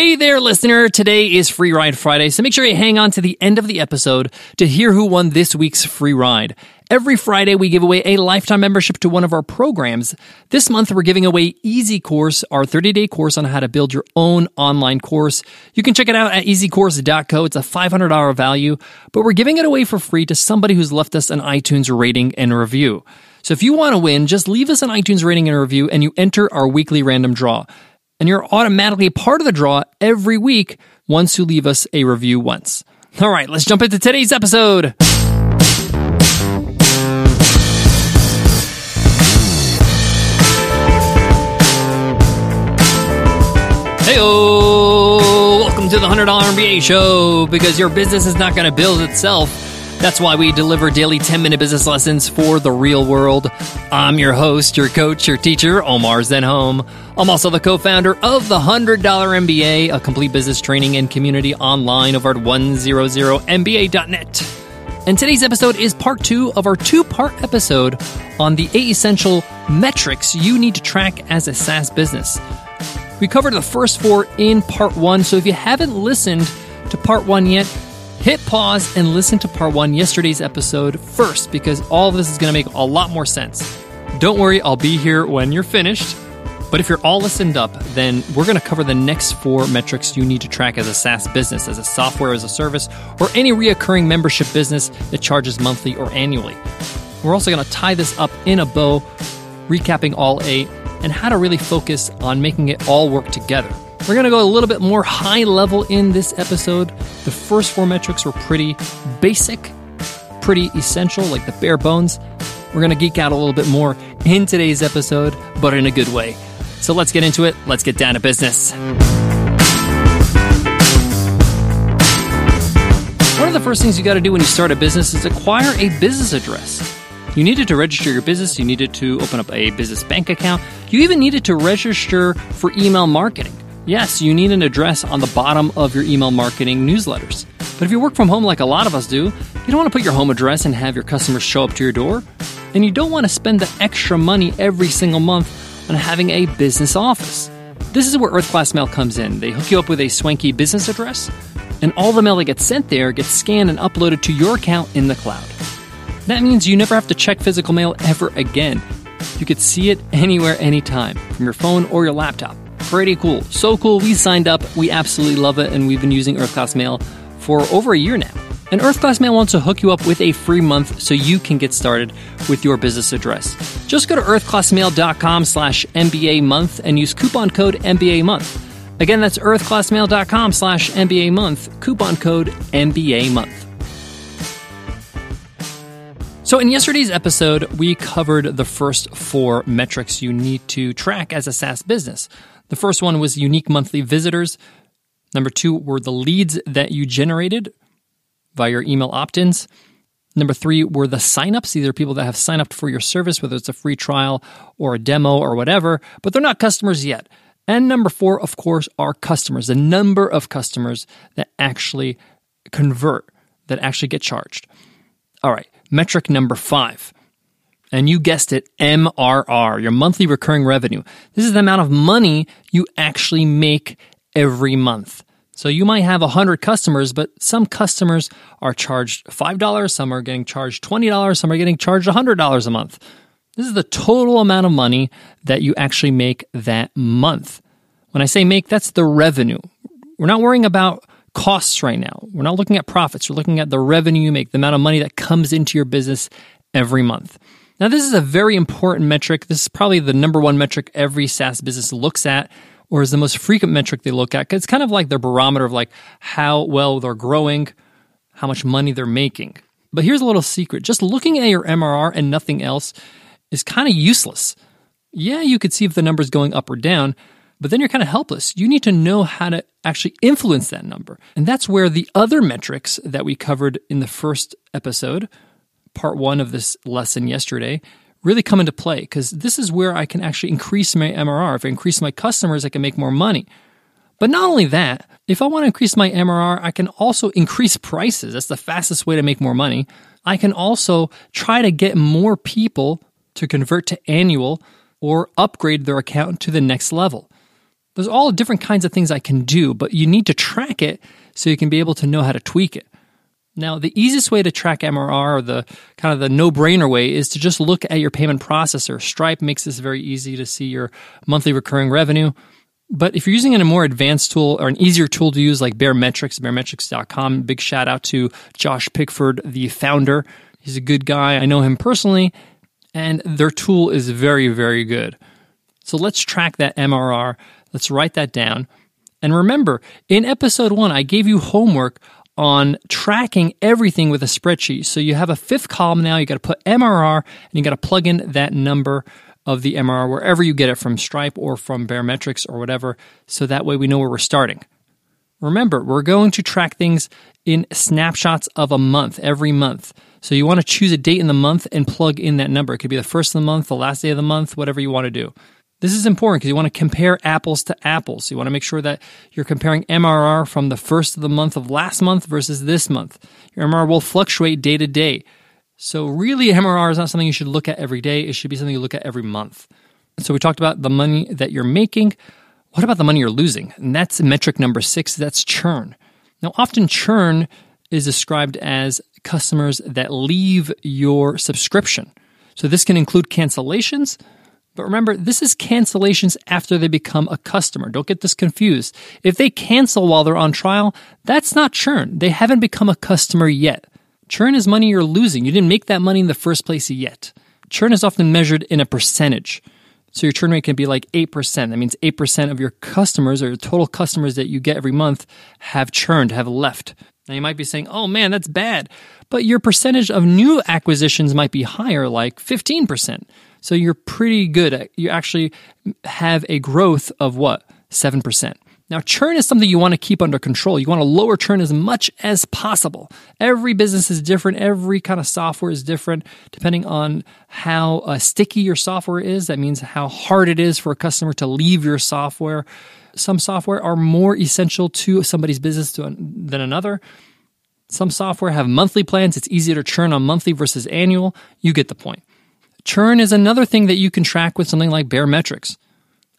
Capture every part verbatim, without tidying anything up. Hey there, listener. Today is Free Ride Friday, so make sure you hang on to the end of the episode to hear who won this week's free ride. Every Friday, we give away a lifetime membership to one of our programs. This month, we're giving away Easy Course, our thirty-day course on how to build your own online course. You can check it out at easy course dot co. It's a five hundred dollars value, but we're giving it away for free to somebody who's left us an iTunes rating and review. So if you want to win, just leave us an iTunes rating and review, and you enter our weekly random draw. And you're automatically part of the draw every week once you leave us a review once. All right, let's jump into today's episode. Hey-oh! Welcome to the one hundred dollar M B A show, because your business is not going to build itself. That's why we deliver daily ten-minute business lessons for the real world. I'm your host, your coach, your teacher, Omar Zenhom. I'm also the co-founder of The one hundred dollar M B A, a complete business training and community online over at one hundred M B A dot net. And today's episode is part two of our two-part episode on the eight essential metrics you need to track as a SaaS business. We covered the first four in part one, so if you haven't listened to part one yet, hit pause and listen to part one, yesterday's episode, first, because all of this is going to make a lot more sense. Don't worry, I'll be here when you're finished. But if you're all listened up, then we're going to cover the next four metrics you need to track as a SaaS business, as a software as a service, or any reoccurring membership business that charges monthly or annually. We're also going to tie this up in a bow, recapping all eight, and how to really focus on making it all work together. We're going to go a little bit more high level in this episode. The first four metrics were pretty basic, pretty essential, like the bare bones. We're going to geek out a little bit more in today's episode, but in a good way. So let's get into it. Let's get down to business. One of the first things you got to do when you start a business is acquire a business address. You needed to register your business. You needed to open up a business bank account. You even needed to register for email marketing. Yes, you need an address on the bottom of your email marketing newsletters. But if you work from home like a lot of us do, you don't want to put your home address and have your customers show up to your door. And you don't want to spend the extra money every single month on having a business office. This is where Earth Class Mail comes in. They hook you up with a swanky business address, and all the mail that gets sent there gets scanned and uploaded to your account in the cloud. That means you never have to check physical mail ever again. You could see it anywhere, anytime, from your phone or your laptop. Pretty cool. So cool, we signed up, we absolutely love it, and we've been using Earth Class Mail for over a year now. And Earth Class Mail wants to hook you up with a free month so you can get started with your business address. Just go to earth class mail dot com slash M B A month and use coupon code M B A month. Again, that's earth class mail dot com slash M B A month, coupon code M B A month. So in yesterday's episode, we covered the first four metrics you need to track as a SaaS business. The first one was unique monthly visitors. Number two were the leads that you generated via your email opt-ins. Number three were the signups. These are people that have signed up for your service, whether it's a free trial or a demo or whatever, but they're not customers yet. And number four, of course, are customers, the number of customers that actually convert, that actually get charged. All right, metric number five. And you guessed it, M R R, your monthly recurring revenue. This is the amount of money you actually make every month. So you might have one hundred customers, but some customers are charged five dollars, some are getting charged twenty dollars, some are getting charged one hundred dollars a month. This is the total amount of money that you actually make that month. When I say make, that's the revenue. We're not worrying about costs right now. We're not looking at profits. We're looking at the revenue you make, the amount of money that comes into your business every month. Now, this is a very important metric. This is probably the number one metric every SaaS business looks at, or is the most frequent metric they look at, because it's kind of like their barometer of like how well they're growing, how much money they're making. But here's a little secret. Just looking at your M R R and nothing else is kind of useless. Yeah, you could see if the number's going up or down, but then you're kind of helpless. You need to know how to actually influence that number. And that's where the other metrics that we covered in the first episode, part one of this lesson yesterday, really come into play, because this is where I can actually increase my M R R. If I increase my customers, I can make more money. But not only that, if I want to increase my M R R, I can also increase prices. That's the fastest way to make more money. I can also try to get more people to convert to annual or upgrade their account to the next level. There's all different kinds of things I can do, but you need to track it so you can be able to know how to tweak it. Now, the easiest way to track M R R, or the kind of the no-brainer way, is to just look at your payment processor. Stripe makes this very easy to see your monthly recurring revenue. But if you're using a more advanced tool or an easier tool to use like BareMetrics, BareMetrics dot com, big shout out to Josh Pickford, the founder. He's a good guy. I know him personally, and their tool is very, very good. So let's track that M R R. Let's write that down. And remember, in episode one, I gave you homework on tracking everything with a spreadsheet. So you have a fifth column now. You got to put M R R, and you got to plug in that number of the M R R wherever you get it from, Stripe or from BareMetrics or whatever, so that way we know where we're starting. Remember, we're going to track things in snapshots of a month, every month. So you want to choose a date in the month and plug in that number. It could be the first of the month, the last day of the month, whatever you want to do. This is important because you want to compare apples to apples. You want to make sure that you're comparing M R R from the first of the month of last month versus this month. Your M R R will fluctuate day to day. So really, M R R is not something you should look at every day. It should be something you look at every month. So we talked about the money that you're making. What about the money you're losing? And that's metric number six. That's churn. Now, often churn is described as customers that leave your subscription. So this can include cancellations. But remember, this is cancellations after they become a customer. Don't get this confused. If they cancel while they're on trial, that's not churn. They haven't become a customer yet. Churn is money you're losing. You didn't make that money in the first place yet. Churn is often measured in a percentage. So your churn rate can be like eight percent. That means eight percent of your customers or your total customers that you get every month have churned, have left. Now you might be saying, oh man, that's bad. But your percentage of new acquisitions might be higher, like fifteen percent. So you're pretty good at, you actually have a growth of what? seven percent. Now churn is something you want to keep under control. You want to lower churn as much as possible. Every business is different. Every kind of software is different depending on how uh, sticky your software is. That means how hard it is for a customer to leave your software. Some software are more essential to somebody's business to, than another. Some software have monthly plans. It's easier to churn on monthly versus annual. You get the point. Churn is another thing that you can track with something like BareMetrics.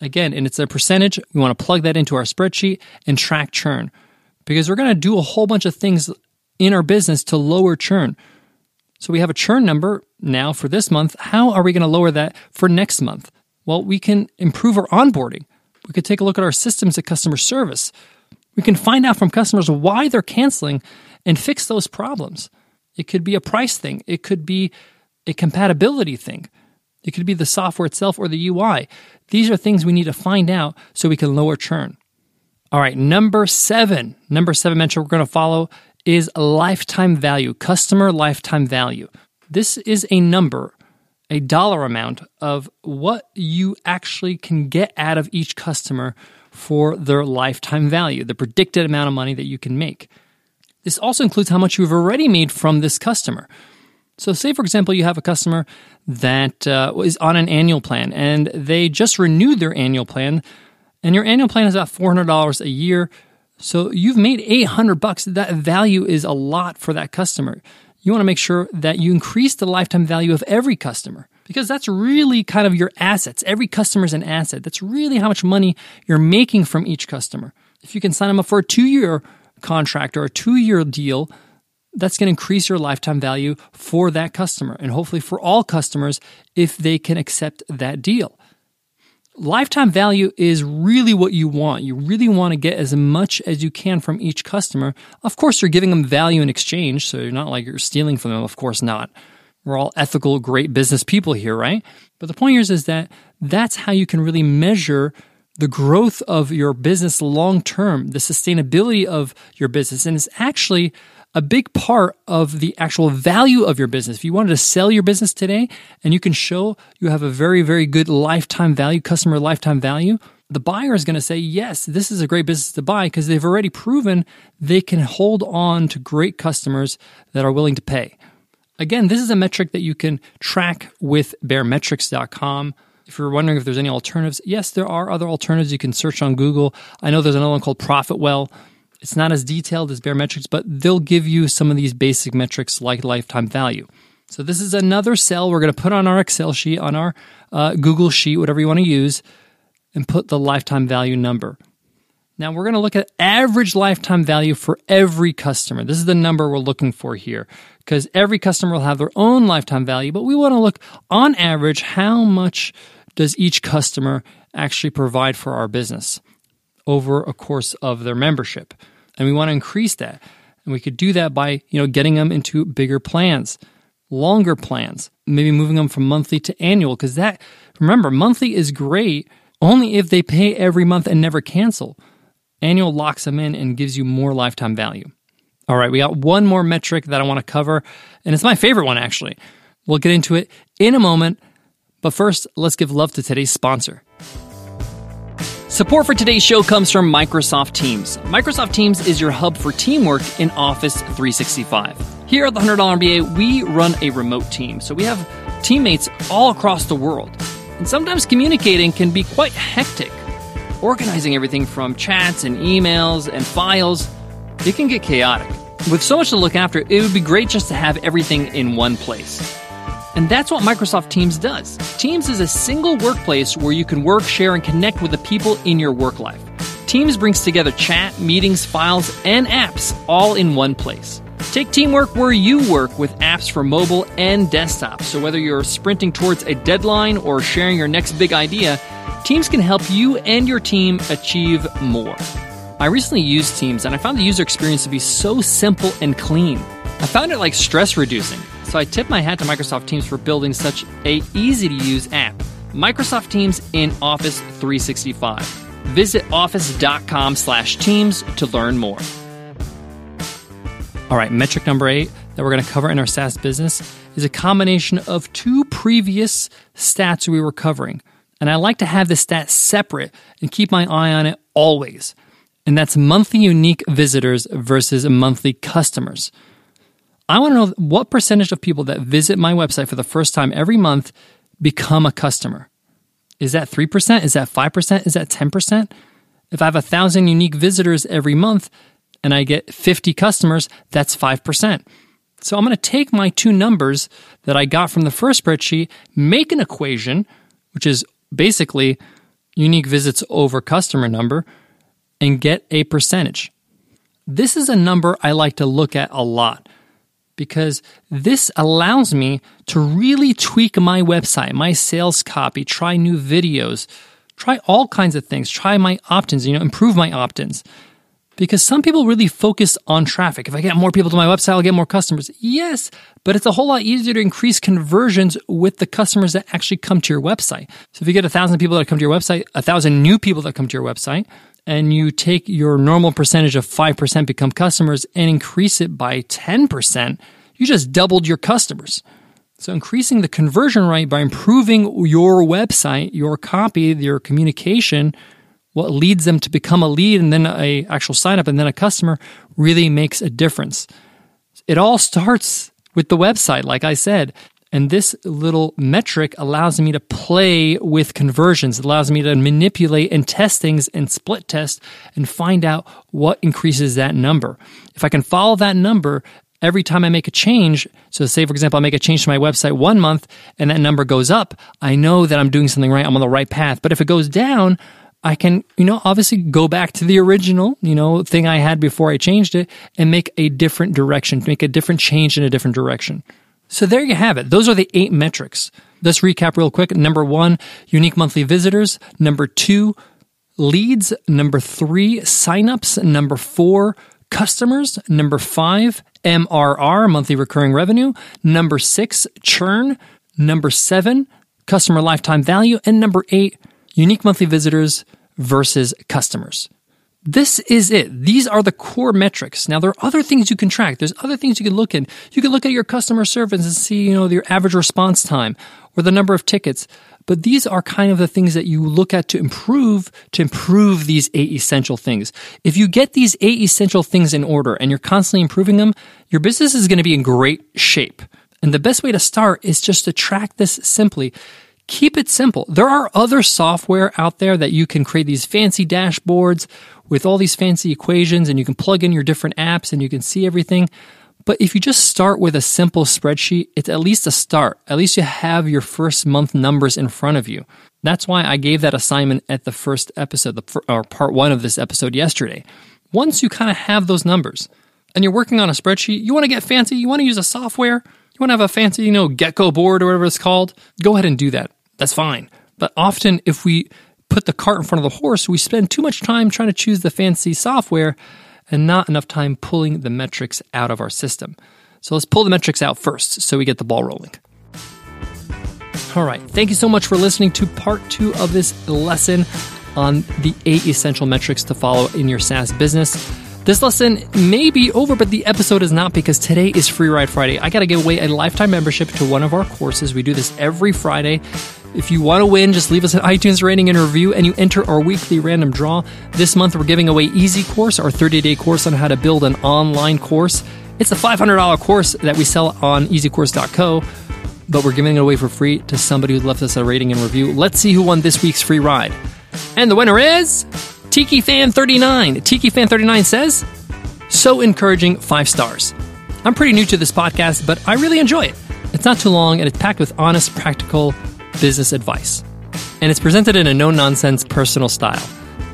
Again, and it's a percentage. We want to plug that into our spreadsheet and track churn because we're going to do a whole bunch of things in our business to lower churn. So we have a churn number now for this month. How are we going to lower that for next month? Well, we can improve our onboarding. We could take a look at our systems at customer service. We can find out from customers why they're canceling and fix those problems. It could be a price thing. It could be a compatibility thing. It could be the software itself or the U I. These are things we need to find out so we can lower churn. All right, number seven. Number seven metric we're going to follow is lifetime value, customer lifetime value. This is a number, a dollar amount of what you actually can get out of each customer for their lifetime value, the predicted amount of money that you can make. This also includes how much you've already made from this customer. So say, for example, you have a customer that uh, is on an annual plan and they just renewed their annual plan and your annual plan is about four hundred dollars a year. So you've made eight hundred bucks. That value is a lot for that customer. You want to make sure that you increase the lifetime value of every customer because that's really kind of your assets. Every customer is an asset. That's really how much money you're making from each customer. If you can sign them up for a two-year contract or a two-year deal, that's going to increase your lifetime value for that customer and hopefully for all customers if they can accept that deal. Lifetime value is really what you want. You really want to get as much as you can from each customer. Of course, you're giving them value in exchange, so you're not like you're stealing from them. Of course not. We're all ethical, great business people here, right? But the point here is, is that that's how you can really measure the growth of your business long-term, the sustainability of your business. And it's actually a big part of the actual value of your business. If you wanted to sell your business today and you can show you have a very, very good lifetime value, customer lifetime value, the buyer is going to say, yes, this is a great business to buy because they've already proven they can hold on to great customers that are willing to pay. Again, this is a metric that you can track with BareMetrics dot com. If you're wondering if there's any alternatives, yes, there are other alternatives. You can search on Google. I know there's another one called ProfitWell. It's not as detailed as BareMetrics, but they'll give you some of these basic metrics like lifetime value. So this is another cell we're going to put on our Excel sheet, on our uh, Google sheet, whatever you want to use. and put the lifetime value number. Now we're going to look at average lifetime value for every customer. This is the number we're looking for here because every customer will have their own lifetime value, but we want to look on average how much does each customer actually provide for our business over a course of their membership. And we want to increase that. And we could do that by, you know, getting them into bigger plans, longer plans, maybe moving them from monthly to annual because that, remember, monthly is great only if they pay every month and never cancel. Annual locks them in and gives you more lifetime value. All right, we got one more metric that I want to cover, and it's my favorite one, actually. We'll get into it in a moment, but first, let's give love to today's sponsor. Support for today's show comes from Microsoft Teams. Microsoft Teams is your hub for teamwork in Office three sixty-five. Here at The one hundred dollar M B A, we run a remote team, so we have teammates all across the world, and sometimes communicating can be quite hectic. Organizing everything from chats and emails and files, it can get chaotic. With so much to look after, it would be great just to have everything in one place. And that's what Microsoft Teams does. Teams is a single workplace where you can work, share, and connect with the people in your work life. Teams brings together chat, meetings, files, and apps all in one place. Take teamwork where you work with apps for mobile and desktop. So whether you're sprinting towards a deadline or sharing your next big idea, Teams can help you and your team achieve more. I recently used Teams, and I found the user experience to be so simple and clean. I found it like stress reducing, so I tip my hat to Microsoft Teams for building such a easy-to-use app. Microsoft Teams in Office three sixty-five. Visit office.com slash teams to learn more. All right, metric number eight that we're going to cover in our SaaS business is a combination of two previous stats we were covering. And I like to have the stat separate and keep my eye on it always. And that's monthly unique visitors versus monthly customers. I want to know what percentage of people that visit my website for the first time every month become a customer. Is that three percent? Is that five percent? Is that ten percent? If I have one thousand unique visitors every month and I get fifty customers, that's five percent. So I'm going to take my two numbers that I got from the first spreadsheet, make an equation, which is basically unique visits over customer number, and get a percentage. This is a number I like to look at a lot because this allows me to really tweak my website, my sales copy, try new videos, try all kinds of things, try my opt-ins, you know, improve my opt-ins. Because some people really focus on traffic. If I get more people to my website, I'll get more customers. Yes, but it's a whole lot easier to increase conversions with the customers that actually come to your website. So if you get one thousand people that come to your website, one thousand new people that come to your website, and you take your normal percentage of five percent become customers and increase it by ten percent, you just doubled your customers. So increasing the conversion rate by improving your website, your copy, your communication, what leads them to become a lead and then an actual sign-up and then a customer really makes a difference. It all starts with the website, like I said. And this little metric allows me to play with conversions. It allows me to manipulate and test things and split test and find out what increases that number. If I can follow that number every time I make a change, so say, for example, I make a change to my website one month and that number goes up, I know that I'm doing something right. I'm on the right path. But if it goes down, I can, you know, obviously go back to the original, you know, thing I had before I changed it and make a different direction, make a different change in a different direction. So there you have it. Those are the eight metrics. Let's recap real quick. Number one, unique monthly visitors. Number two, leads. Number three, signups. Number four, customers. Number five, M R R, monthly recurring revenue. Number six, churn. Number seven, customer lifetime value. And number eight, unique monthly visitors versus customers. This is it. These are the core metrics. Now, there are other things you can track. There's other things you can look at. You can look at your customer service and see, you know, your average response time or the number of tickets. But these are kind of the things that you look at to improve, to improve these eight essential things. If you get these eight essential things in order and you're constantly improving them, your business is going to be in great shape. And the best way to start is just to track this simply. Keep it simple. There are other software out there that you can create these fancy dashboards with all these fancy equations and you can plug in your different apps and you can see everything. But if you just start with a simple spreadsheet, it's at least a start. At least you have your first month numbers in front of you. That's why I gave that assignment at the first episode, or part one of this episode yesterday. Once you kind of have those numbers and you're working on a spreadsheet, you want to get fancy, you want to use a software, you want to have a fancy, you know, Geckoboard or whatever it's called, go ahead and do that. That's fine. But often if we put the cart in front of the horse, we spend too much time trying to choose the fancy software and not enough time pulling the metrics out of our system. So let's pull the metrics out first so we get the ball rolling. All right. Thank you so much for listening to part two of this lesson on the eight essential metrics to follow in your SaaS business. This lesson may be over, but the episode is not, because today is Free Ride Friday. I got to give away a lifetime membership to one of our courses. We do this every Friday. If you want to win, just leave us an iTunes rating and review, and you enter our weekly random draw. This month, we're giving away Easy Course, our thirty-day course on how to build an online course. It's a five hundred dollars course that we sell on easy course dot co, but we're giving it away for free to somebody who left us a rating and review. Let's see who won this week's free ride. And the winner is Tiki Fan thirty-nine. Tiki Fan thirty-nine says, "So encouraging, five stars. I'm pretty new to this podcast, but I really enjoy it. It's not too long, and it's packed with honest, practical business advice. And it's presented in a no-nonsense personal style.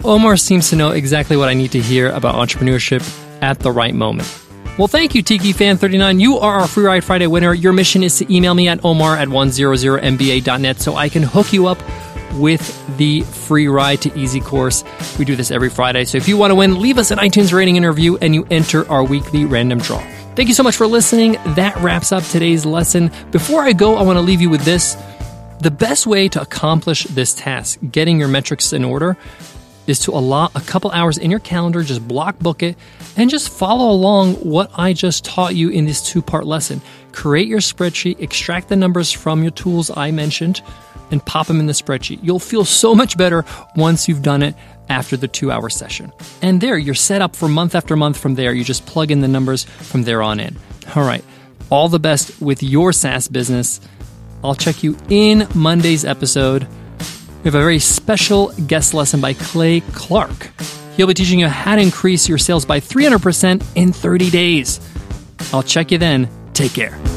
Omar seems to know exactly what I need to hear about entrepreneurship at the right moment." Well, thank you, Tiki Fan thirty-nine. You are our Free Ride Friday winner. Your mission is to email me at omar at one hundred m b a dot net so I can hook you up with the free ride to Easy Course. We do this every Friday. So if you want to win, leave us an iTunes rating and review, and you enter our weekly random draw. Thank you so much for listening. That wraps up today's lesson. Before I go, I want to leave you with this. The best way to accomplish this task, getting your metrics in order, is to allot a couple hours in your calendar, just block book it, and just follow along what I just taught you in this two-part lesson. Create your spreadsheet, extract the numbers from your tools I mentioned, and pop them in the spreadsheet. You'll feel so much better once you've done it after the two-hour session. And there, you're set up for month after month from there. You just plug in the numbers from there on in. All right, all the best with your SaaS business. I'll check you in Monday's episode. We have a very special guest lesson by Clay Clark. He'll be teaching you how to increase your sales by three hundred percent in thirty days. I'll check you then. Take care.